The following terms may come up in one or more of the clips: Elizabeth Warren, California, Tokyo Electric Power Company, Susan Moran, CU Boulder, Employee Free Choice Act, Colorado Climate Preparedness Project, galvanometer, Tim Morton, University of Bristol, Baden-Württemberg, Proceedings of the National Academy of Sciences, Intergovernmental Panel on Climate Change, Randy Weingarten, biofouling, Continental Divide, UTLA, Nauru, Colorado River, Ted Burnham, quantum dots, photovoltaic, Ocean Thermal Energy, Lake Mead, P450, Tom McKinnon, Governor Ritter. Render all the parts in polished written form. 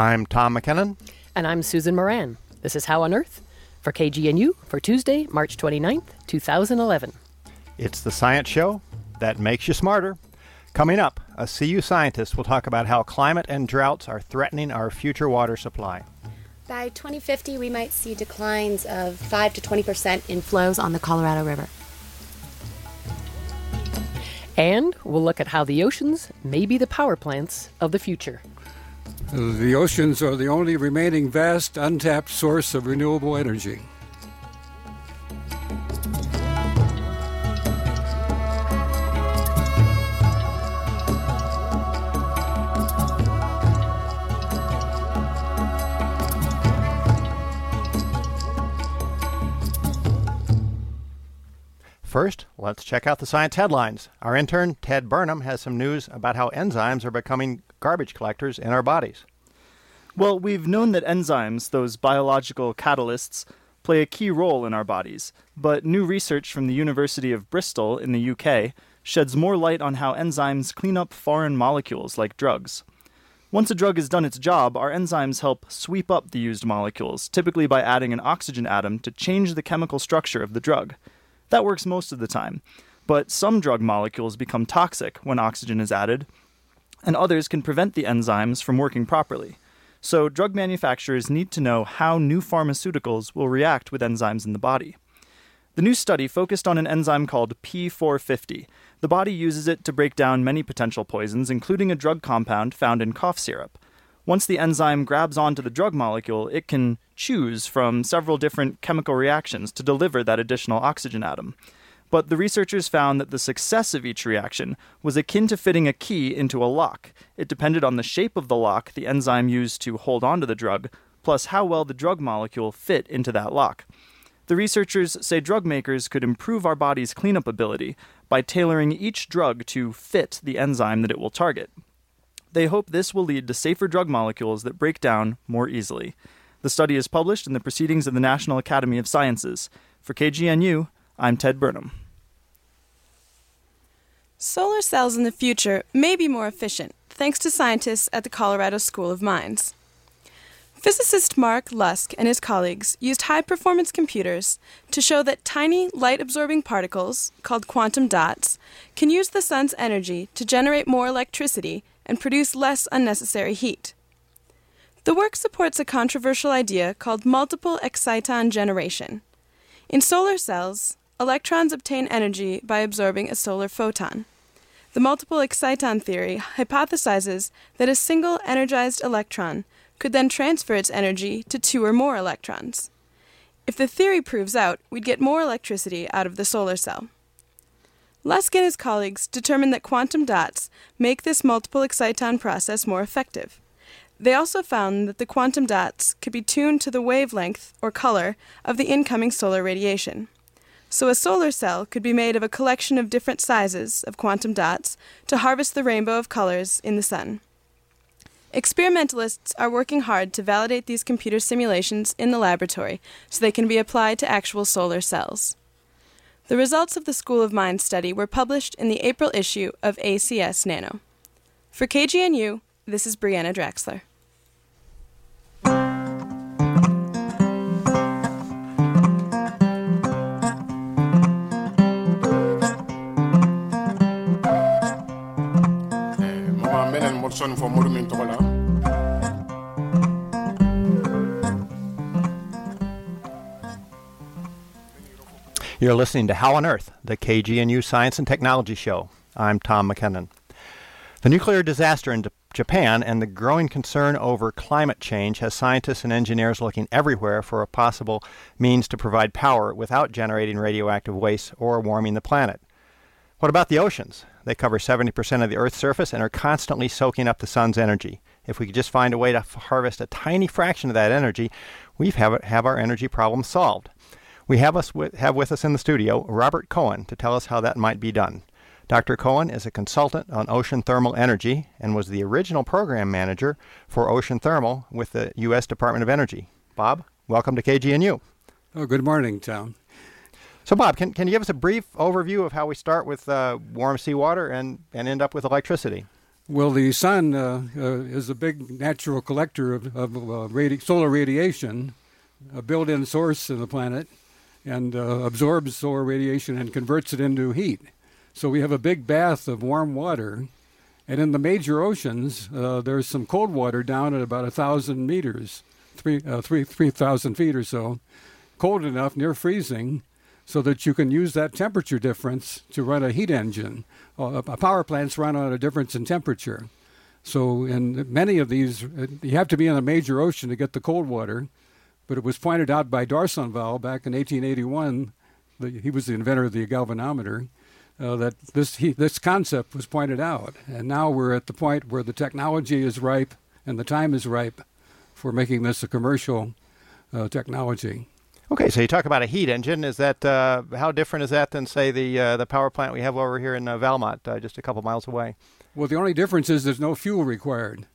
I'm Tom McKinnon. And I'm Susan Moran. This is How on Earth for KGNU for Tuesday, March 29th, 2011. It's the science show that makes you smarter. Coming up, a CU scientist will talk about how climate and droughts are threatening our future water supply. By 2050, we might see declines of 5 to 20% in flows on the Colorado River. And we'll look at how the oceans may be the power plants of the future. The oceans are the only remaining vast, untapped source of renewable energy. First, let's check out the science headlines. Our intern, Ted Burnham, has some news about how enzymes are becoming garbage collectors in our bodies. Well, we've known that enzymes, those biological catalysts, play a key role in our bodies. But new research from the University of Bristol in the UK sheds more light on how enzymes clean up foreign molecules like drugs. Once a drug has done its job, our enzymes help sweep up the used molecules, typically by adding an oxygen atom to change the chemical structure of the drug. That works most of the time, but some drug molecules become toxic when oxygen is added, and others can prevent the enzymes from working properly. So drug manufacturers need to know how new pharmaceuticals will react with enzymes in the body. The new study focused on an enzyme called P450. The body uses it to break down many potential poisons, including a drug compound found in cough syrup. Once the enzyme grabs onto the drug molecule, it can choose from several different chemical reactions to deliver that additional oxygen atom. But the researchers found that the success of each reaction was akin to fitting a key into a lock. It depended on the shape of the lock the enzyme used to hold onto the drug, plus how well the drug molecule fit into that lock. The researchers say drug makers could improve our body's cleanup ability by tailoring each drug to fit the enzyme that it will target. They hope this will lead to safer drug molecules that break down more easily. The study is published in the Proceedings of the National Academy of Sciences. For KGNU, I'm Ted Burnham. Solar cells in the future may be more efficient, thanks to scientists at the Colorado School of Mines. Physicist Mark Lusk and his colleagues used high-performance computers to show that tiny, light-absorbing particles, called quantum dots, can use the sun's energy to generate more electricity and produce less unnecessary heat. The work supports a controversial idea called multiple exciton generation. In solar cells, electrons obtain energy by absorbing a solar photon. The multiple exciton theory hypothesizes that a single energized electron could then transfer its energy to two or more electrons. If the theory proves out, we'd get more electricity out of the solar cell. Lusk and his colleagues determined that quantum dots make this multiple exciton process more effective. They also found that the quantum dots could be tuned to the wavelength or color of the incoming solar radiation. So a solar cell could be made of a collection of different sizes of quantum dots to harvest the rainbow of colors in the sun. Experimentalists are working hard to validate these computer simulations in the laboratory so they can be applied to actual solar cells. The results of the School of Mines study were published in the April issue of ACS Nano. For KGNU, this is Breanna Draxler. You're listening to How on Earth, the KGNU Science and Technology Show. I'm Tom McKinnon. The nuclear disaster in Japan and the growing concern over climate change has scientists and engineers looking everywhere for a possible means to provide power without generating radioactive waste or warming the planet. What about the oceans? They cover 70% of the Earth's surface and are constantly soaking up the sun's energy. If we could just find a way to harvest a tiny fraction of that energy, we have our energy problem solved. We have with us in the studio Robert Cohen to tell us how that might be done. Dr. Cohen is a consultant on Ocean Thermal Energy and was the original program manager for Ocean Thermal with the U.S. Department of Energy. Bob, welcome to KGNU. Oh, good morning, Tom. So, Bob, can you give us a brief overview of how we start with warm seawater and end up with electricity? Well, the sun is a big natural collector of solar radiation, a built-in source in the planet, and absorbs solar radiation and converts it into heat. So we have a big bath of warm water. And in the major oceans, there's some cold water down at about 1,000 meters, 3,000 feet or so, cold enough, near freezing, so that you can use that temperature difference to run a heat engine. Power plants run on a difference in temperature. So in many of these, you have to be in a major ocean to get the cold water. But it was pointed out by Darsonval back in 1881, he was the inventor of the galvanometer, that this concept was pointed out. And now we're at the point where the technology is ripe and the time is ripe for making this a commercial technology. Okay, so you talk about a heat engine. Is that how different is that than, say, the power plant we have over here in Valmont, just a couple miles away? Well, the only difference is there's no fuel required.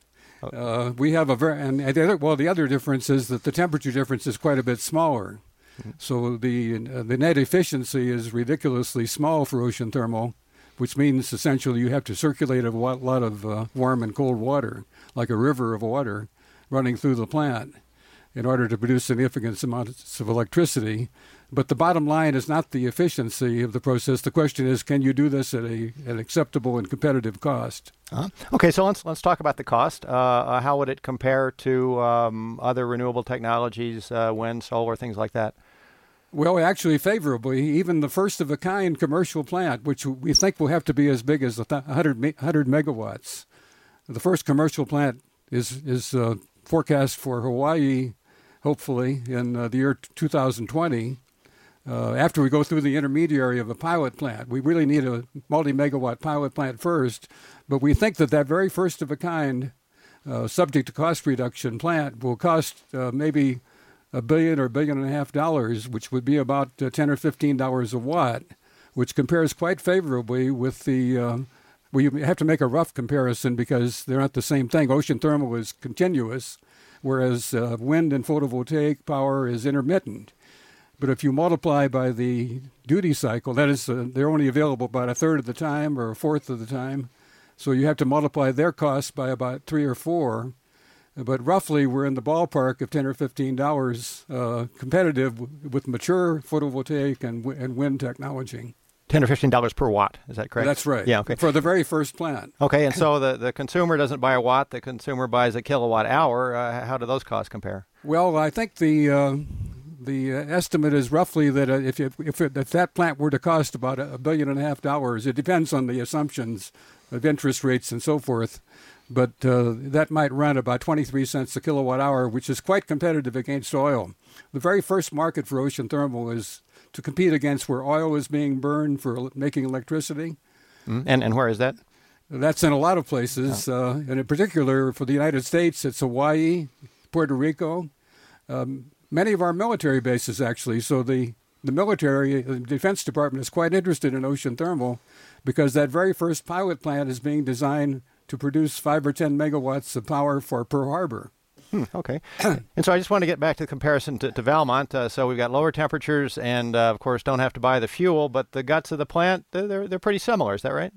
We have a very, the other difference is that the temperature difference is quite a bit smaller. Mm-hmm. So the net efficiency is ridiculously small for ocean thermal, which means essentially you have to circulate a lot of warm and cold water, like a river of water running through the plant, in order to produce significant amounts of electricity. But the bottom line is not the efficiency of the process. The question is, can you do this at an acceptable and competitive cost? Uh-huh. Okay, so let's talk about the cost. How would it compare to other renewable technologies, wind, solar, things like that? Well, actually favorably. Even the first-of-a-kind commercial plant, which we think will have to be as big as 100 megawatts. The first commercial plant is forecast for Hawaii, hopefully, in the year 2020. After we go through the intermediary of a pilot plant. We really need a multi-megawatt pilot plant first, but we think that very first-of-a-kind, subject to cost reduction plant will cost maybe $1 billion or $1.5 billion, which would be about $10 or $15 a watt, which compares quite favorably with the... well, you have to make a rough comparison because they're not the same thing. Ocean thermal is continuous, whereas wind and photovoltaic power is intermittent. But if you multiply by the duty cycle, that is, they're only available about a third of the time or a fourth of the time. So you have to multiply their costs by about 3 or 4. But roughly, we're in the ballpark of $10 or $15 competitive with mature photovoltaic and wind technology. $10 or $15 per watt, is that correct? That's right. Yeah, okay. For the very first plant. Okay, and so the consumer doesn't buy a watt, the consumer buys a kilowatt hour. How do those costs compare? Well, I think the estimate is roughly that if that plant were to cost about $1.5 billion, it depends on the assumptions of interest rates and so forth, but that might run about 23 cents a kilowatt hour, which is quite competitive against oil. The very first market for ocean thermal is to compete against where oil is being burned for making electricity. Mm. And where is that? That's in a lot of places, and in particular for the United States, it's Hawaii, Puerto Rico, many of our military bases, actually. So the military, the Defense Department is quite interested in ocean thermal because that very first pilot plant is being designed to produce 5 or 10 megawatts of power for Pearl Harbor. Okay. And so I just want to get back to the comparison to Valmont. So we've got lower temperatures and, of course, don't have to buy the fuel, but the guts of the plant, they're pretty similar. Is that right?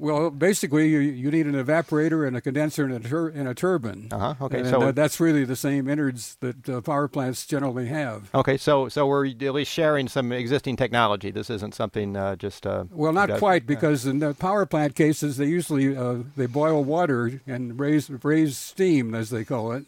Well, basically, you need an evaporator and a condenser and a turbine. Uh-huh. Okay. And so that's really the same innards that power plants generally have. Okay. So we're at least sharing some existing technology. This isn't something just... well, not quite, because in the power plant cases, they usually they boil water and raise steam, as they call it.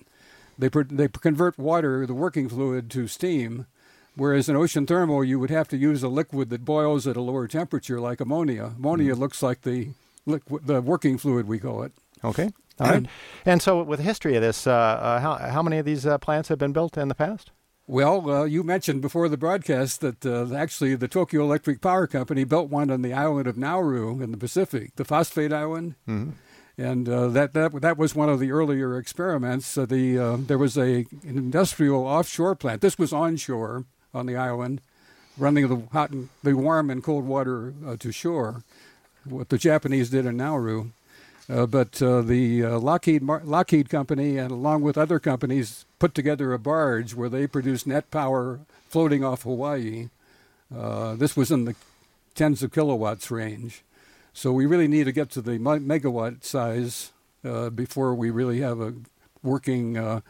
They convert water, the working fluid, to steam, whereas in ocean thermal you would have to use a liquid that boils at a lower temperature, like ammonia. Ammonia looks like the working fluid, we call it. Okay. All right. And so with the history of this, how many of these plants have been built in the past? Well, you mentioned before the broadcast that actually the Tokyo Electric Power Company built one on the island of Nauru in the Pacific, the phosphate island. Mm-hmm. And that was one of the earlier experiments. There was an industrial offshore plant. This was onshore on the island, running the warm and cold water to shore, what the Japanese did in Nauru. But the Lockheed Company, and along with other companies, put together a barge where they produced net power floating off Hawaii. This was in the tens of kilowatts range. So we really need to get to the megawatt size before we really have a working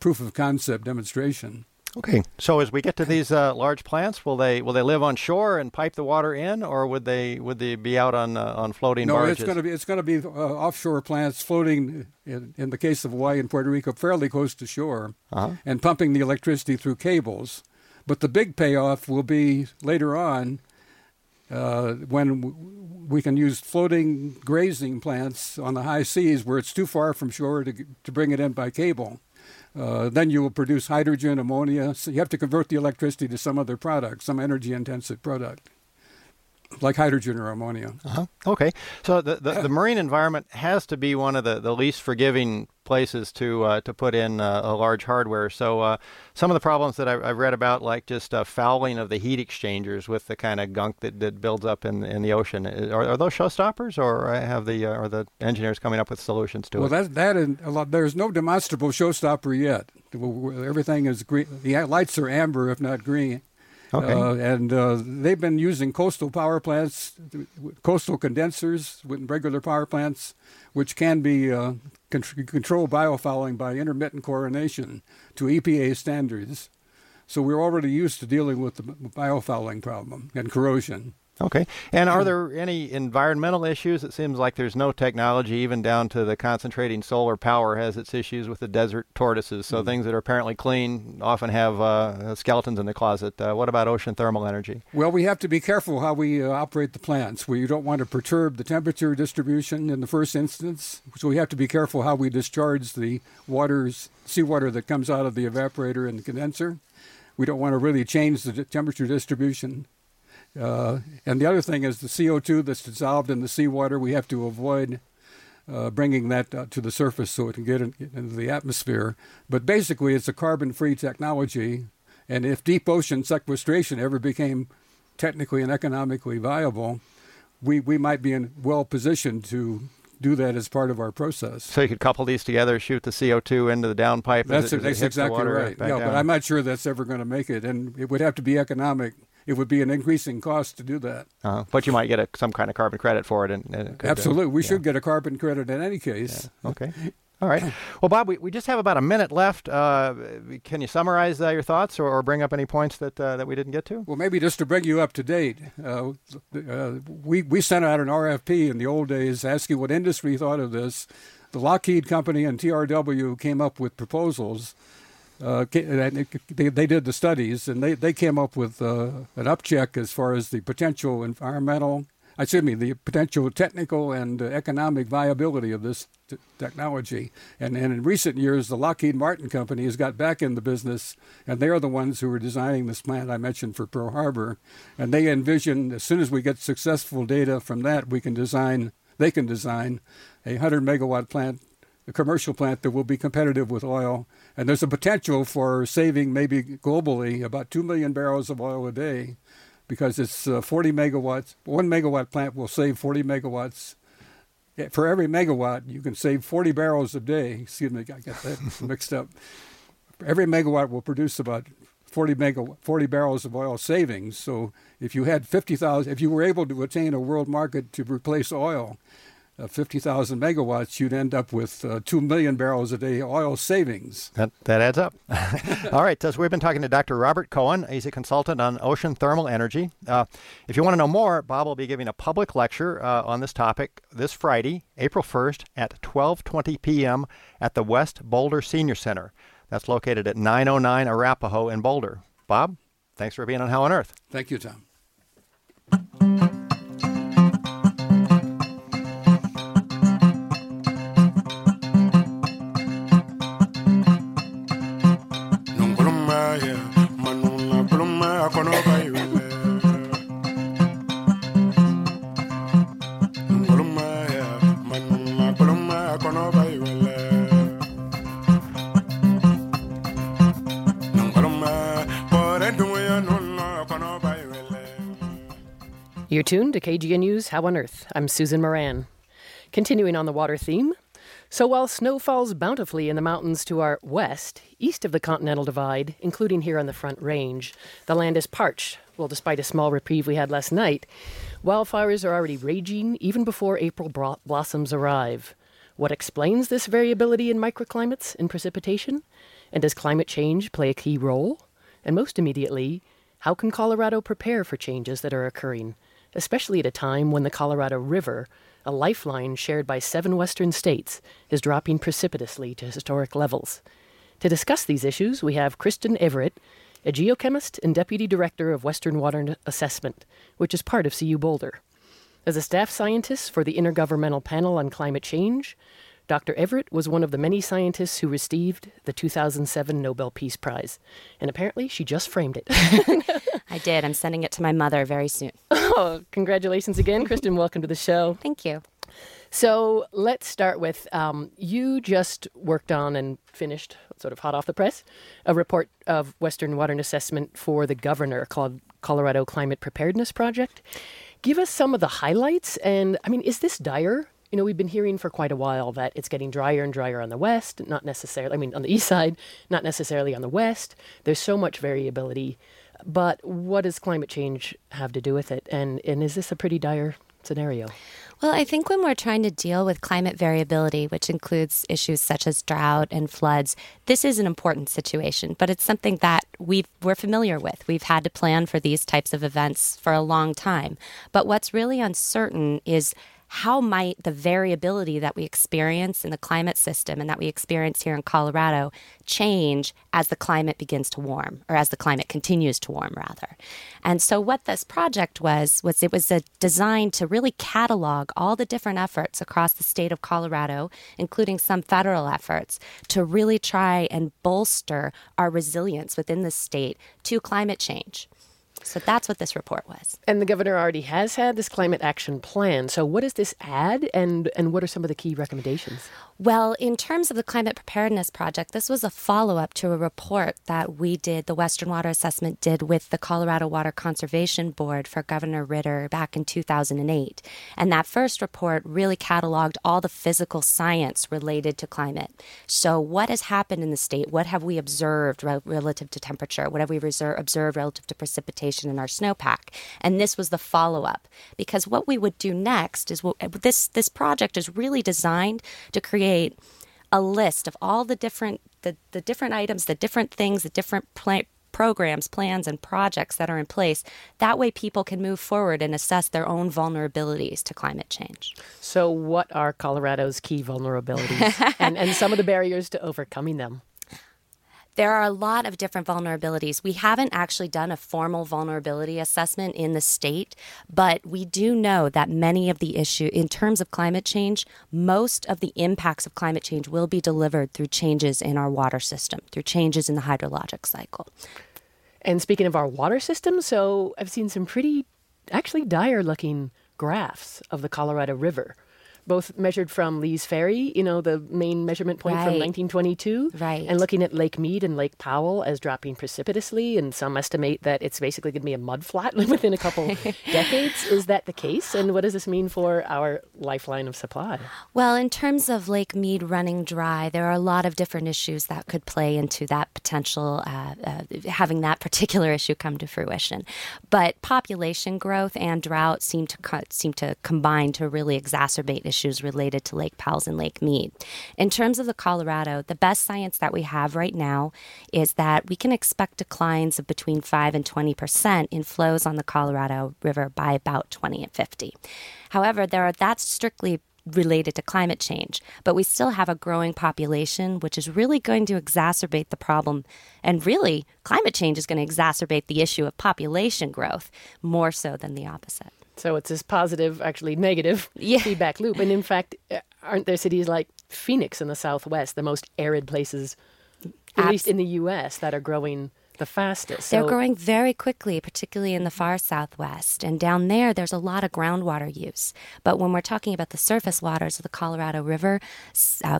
proof of concept demonstration. Okay. So as we get to these large plants, will they live on shore and pipe the water in, or would they be out on floating barges? No, it's going to be offshore plants floating in the case of Hawaii and Puerto Rico fairly close to shore, and pumping the electricity through cables. But the big payoff will be later on when we can use floating grazing plants on the high seas where it's too far from shore to bring it in by cable. Then you will produce hydrogen, ammonia. So you have to convert the electricity to some other product, some energy-intensive product, like hydrogen or ammonia. Okay. So the marine environment has to be one of the least forgiving places to put in a large hardware. So some of the problems that I've read about, like just fouling of the heat exchangers with the kind of gunk that builds up in the ocean, are those showstoppers, or have are the engineers coming up with solutions to it? Well, there's no demonstrable showstopper yet. Everything is green. The lights are amber, if not green. Okay. And they've been using coastal power plants, coastal condensers with regular power plants, which can be controlled biofouling by intermittent chlorination to EPA standards. So we're already used to dealing with the biofouling problem and corrosion. Okay. And are there any environmental issues? It seems like there's no technology, even down to the concentrating solar power has its issues with the desert tortoises. So things that are apparently clean often have skeletons in the closet. What about ocean thermal energy? Well, we have to be careful how we operate the plants. We don't want to perturb the temperature distribution in the first instance. So we have to be careful how we discharge the seawater that comes out of the evaporator and the condenser. We don't want to really change the temperature distribution. And the other thing is the CO2 that's dissolved in the seawater, we have to avoid bringing that to the surface so it can get into the atmosphere. But basically, it's a carbon-free technology. And if deep ocean sequestration ever became technically and economically viable, we might be well-positioned to do that as part of our process. So you could couple these together, shoot the CO2 into the downpipe. That's exactly right. Yeah, but I'm not sure that's ever going to make it. And it would have to be economic. It would be an increasing cost to do that. But you might get some kind of carbon credit for it. And it could, absolutely. We should get a carbon credit in any case. Yeah. Okay. All right. Well, Bob, we just have about a minute left. Can you summarize your thoughts or bring up any points that we didn't get to? Well, maybe just to bring you up to date, we sent out an RFP in the old days asking what industry thought of this. The Lockheed Company and TRW came up with proposals. They did the studies, and they came up with an upcheck as far as the potential the potential technical and economic viability of this technology. And in recent years, the Lockheed Martin Company has got back in the business, and they are the ones who are designing this plant I mentioned for Pearl Harbor. And they envision, as soon as we get successful data from that, they can design a 100-megawatt plant, a commercial plant that will be competitive with oil. And there's a potential for saving maybe globally about 2 million barrels of oil a day because it's 40 megawatts. 1 megawatt plant will save 40 megawatts. For every megawatt, you can save 40 barrels a day. Excuse me, I got that mixed up. Every megawatt will produce about 40 barrels of oil savings. So if you had 50,000, if you were able to attain a world market to replace oil, 50,000 megawatts, you'd end up with 2 million barrels a day oil savings. That adds up. All right. So we've been talking to Dr. Robert Cohen. He's a consultant on ocean thermal energy. If you want to know more, Bob will be giving a public lecture on this topic this Friday, April 1st at 12:20 p.m. at the West Boulder Senior Center. That's located at 909 Arapahoe in Boulder. Bob, thanks for being on How on Earth. Thank you, Tom. You're tuned to KGNU's How on Earth. I'm Susan Moran. Continuing on the water theme, so while snow falls bountifully in the mountains to our west, east of the Continental Divide, including here on the Front Range, the land is parched. Well, despite a small reprieve we had last night, Wildfires are already raging even before April blossoms arrive. What explains this variability in microclimates and precipitation? And does climate change play a key role? And most immediately, how can Colorado prepare for changes that are occurring, especially at a time when the Colorado River, a lifeline shared by 7 Western states, is dropping precipitously to historic levels? To discuss these issues, we have Kristen Averyt, a geochemist and deputy director of Western Water Assessment, which is part of CU Boulder. As a staff scientist for the Intergovernmental Panel on Climate Change, Dr. Averyt was one of the many scientists who received the 2007 Nobel Peace Prize. And apparently she just framed it. I did. I'm sending it to my mother very soon. Oh, congratulations again. Kristen, welcome to the show. Thank you. So let's start with, you just worked on and finished, sort of hot off the press, a report of Western Water Assessment for the governor called Colorado Climate Preparedness Project. Give us some of the highlights. And I mean, is this dire? You know, we've been hearing for quite a while that it's getting drier and drier on the west, not necessarily, I mean, on the east side, not necessarily on the west. There's so much variability. But what does climate change have to do with it? And is this a pretty dire scenario? Well, I think when we're trying to deal with climate variability, which includes issues such as drought and floods, this is an important situation, but it's something that we're familiar with. We've had to plan for these types of events for a long time. But what's really uncertain is how might the variability that we experience in the climate system and that we experience here in Colorado change as the climate begins to warm, or as the climate continues to warm, rather. And so what this project was it was designed to really catalog all the different efforts across the state of Colorado, including some federal efforts, to really try and bolster our resilience within the state to climate change. So that's what this report was. And the governor already has had this climate action plan. So what does this add, and what are some of the key recommendations? Well, in terms of the Climate Preparedness Project, this was a follow-up to a report that we did, the Western Water Assessment did with the Colorado Water Conservation Board for Governor Ritter back in 2008. And that first report really cataloged all the physical science related to climate. So what has happened in the state? What have we observed relative to temperature? What have we observed relative to precipitation in our snowpack? And this was the follow-up, because what we would do next is this project is really designed to create a list of all the different items, the different things, the different programs, plans, and projects that are in place. That way people can move forward and assess their own vulnerabilities to climate change. So what are Colorado's key vulnerabilities and some of the barriers to overcoming them? There are a lot of different vulnerabilities. We haven't actually done a formal vulnerability assessment in the state, but we do know that many of the issues, in terms of climate change, most of the impacts of climate change will be delivered through changes in our water system, through changes in the hydrologic cycle. And speaking of our water system, so I've seen some pretty, actually dire-looking graphs of the Colorado River, both measured from Lee's Ferry, you know, the main measurement point right. From 1922, right. And looking at Lake Mead and Lake Powell as dropping precipitously, and some estimate that it's basically going to be a mud flat within a couple decades. Is that the case? And what does this mean for our lifeline of supply? Well, in terms of Lake Mead running dry, there are a lot of different issues that could play into that potential, having that particular issue come to fruition. But population growth and drought seem to combine to really exacerbate issues related to Lake Powell and Lake Mead. In terms of the Colorado, the best science that we have right now is that we can expect declines of between 5 and 20% in flows on the Colorado River by about 2050. However, that's strictly related to climate change, but we still have a growing population, which is really going to exacerbate the problem. And really, climate change is going to exacerbate the issue of population growth more so than the opposite. So it's this positive, actually negative feedback loop. And in fact, aren't there cities like Phoenix in the Southwest, the most arid places, at least in the U.S., that are growing the fastest? They're growing very quickly, particularly in the far Southwest. And down there, there's a lot of groundwater use. But when we're talking about the surface waters of the Colorado River,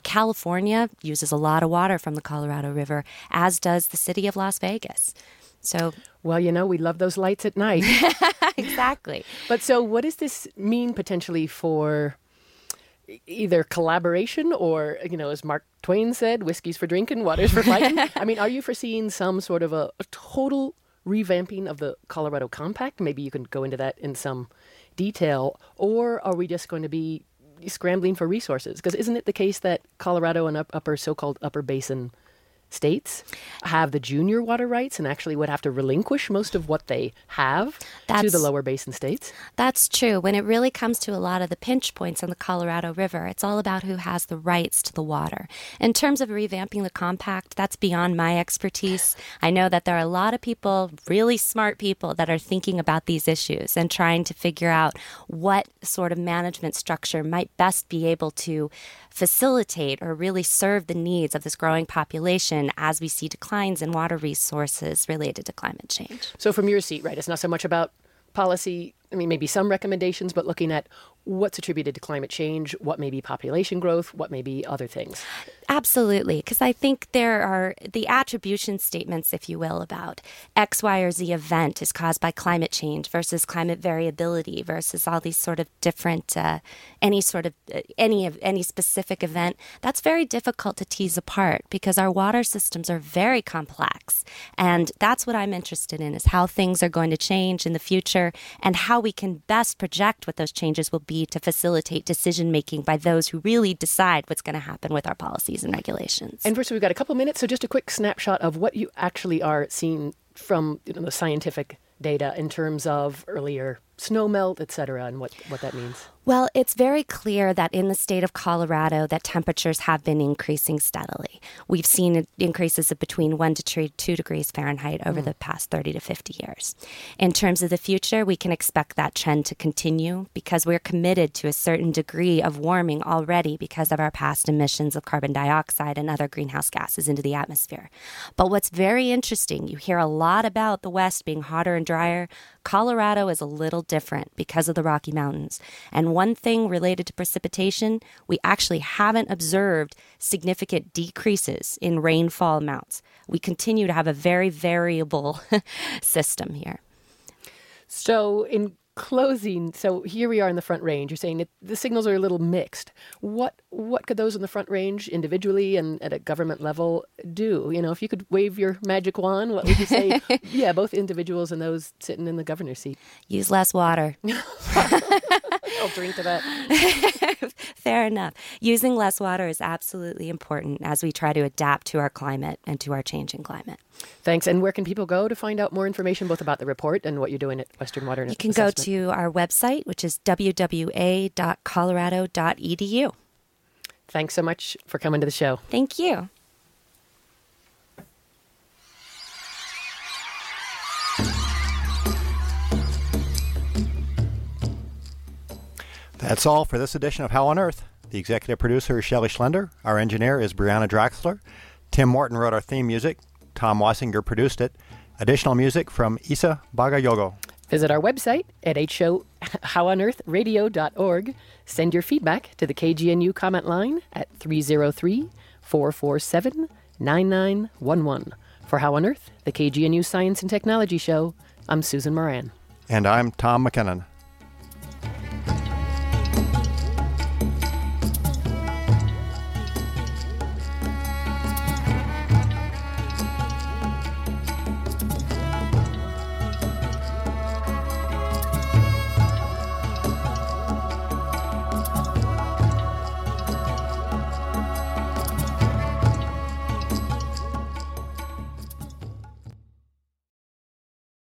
California uses a lot of water from the Colorado River, as does the city of Las Vegas. So, well, you know, we love those lights at night. Exactly. But so what does this mean potentially for either collaboration or, you know, as Mark Twain said, whiskey's for drinking, water's for fighting? I mean, are you foreseeing some sort of a total revamping of the Colorado Compact? Maybe you can go into that in some detail. Or are we just going to be scrambling for resources? Because isn't it the case that Colorado and upper so-called upper basin states have the junior water rights and actually would have to relinquish most of what they have to the lower basin states? That's true. When it really comes to a lot of the pinch points on the Colorado River, it's all about who has the rights to the water. In terms of revamping the compact, that's beyond my expertise. I know that there are a lot of people, really smart people, that are thinking about these issues and trying to figure out what sort of management structure might best be able to facilitate or really serve the needs of this growing population as we see declines in water resources related to climate change. So from your seat, right, it's not so much about policy, I mean, maybe some recommendations, but looking at what's attributed to climate change, what may be population growth, what may be other things. Absolutely, because I think there are the attribution statements, if you will, about X, Y, or Z event is caused by climate change versus climate variability versus all these sort of different, any specific event. That's very difficult to tease apart because our water systems are very complex. And that's what I'm interested in, is how things are going to change in the future and how we can best project what those changes will be to facilitate decision-making by those who really decide what's going to happen with our policies and regulations. And first, we've got a couple minutes, so just a quick snapshot of what you actually are seeing from the scientific data in terms of earlier snow melt, et cetera, and what that means. Well, it's very clear that in the state of Colorado that temperatures have been increasing steadily. We've seen increases of between 1 to 2 degrees Fahrenheit over the past 30 to 50 years. In terms of the future, we can expect that trend to continue because we're committed to a certain degree of warming already because of our past emissions of carbon dioxide and other greenhouse gases into the atmosphere. But what's very interesting, you hear a lot about the West being hotter and drier. Colorado is a little different because of the Rocky Mountains. And one thing related to precipitation, we actually haven't observed significant decreases in rainfall amounts. We continue to have a very variable system here. So in closing, so here we are in the Front Range. You're saying that the signals are a little mixed. What could those in the Front Range individually and at a government level do? You know, if you could wave your magic wand, what would you say? Yeah, both individuals and those sitting in the governor's seat. Use less water. I'll drink to that. Fair enough. Using less water is absolutely important as we try to adapt to our climate and to our changing climate. Thanks. And where can people go to find out more information both about the report and what you're doing at Western Water Assessment? You can go to our website, which is wwa.colorado.edu. Thanks so much for coming to the show. Thank you. That's all for this edition of How on Earth. The executive producer is Shelley Schlender. Our engineer is Breanna Draxler. Tim Morton wrote our theme music. Tom Wassinger produced it. Additional music from Isa Bagayogo. Visit our website at howonearthradio.org. Send your feedback to the KGNU comment line at 303-447-9911. For How on Earth, the KGNU Science and Technology Show, I'm Susan Moran. And I'm Tom McKinnon.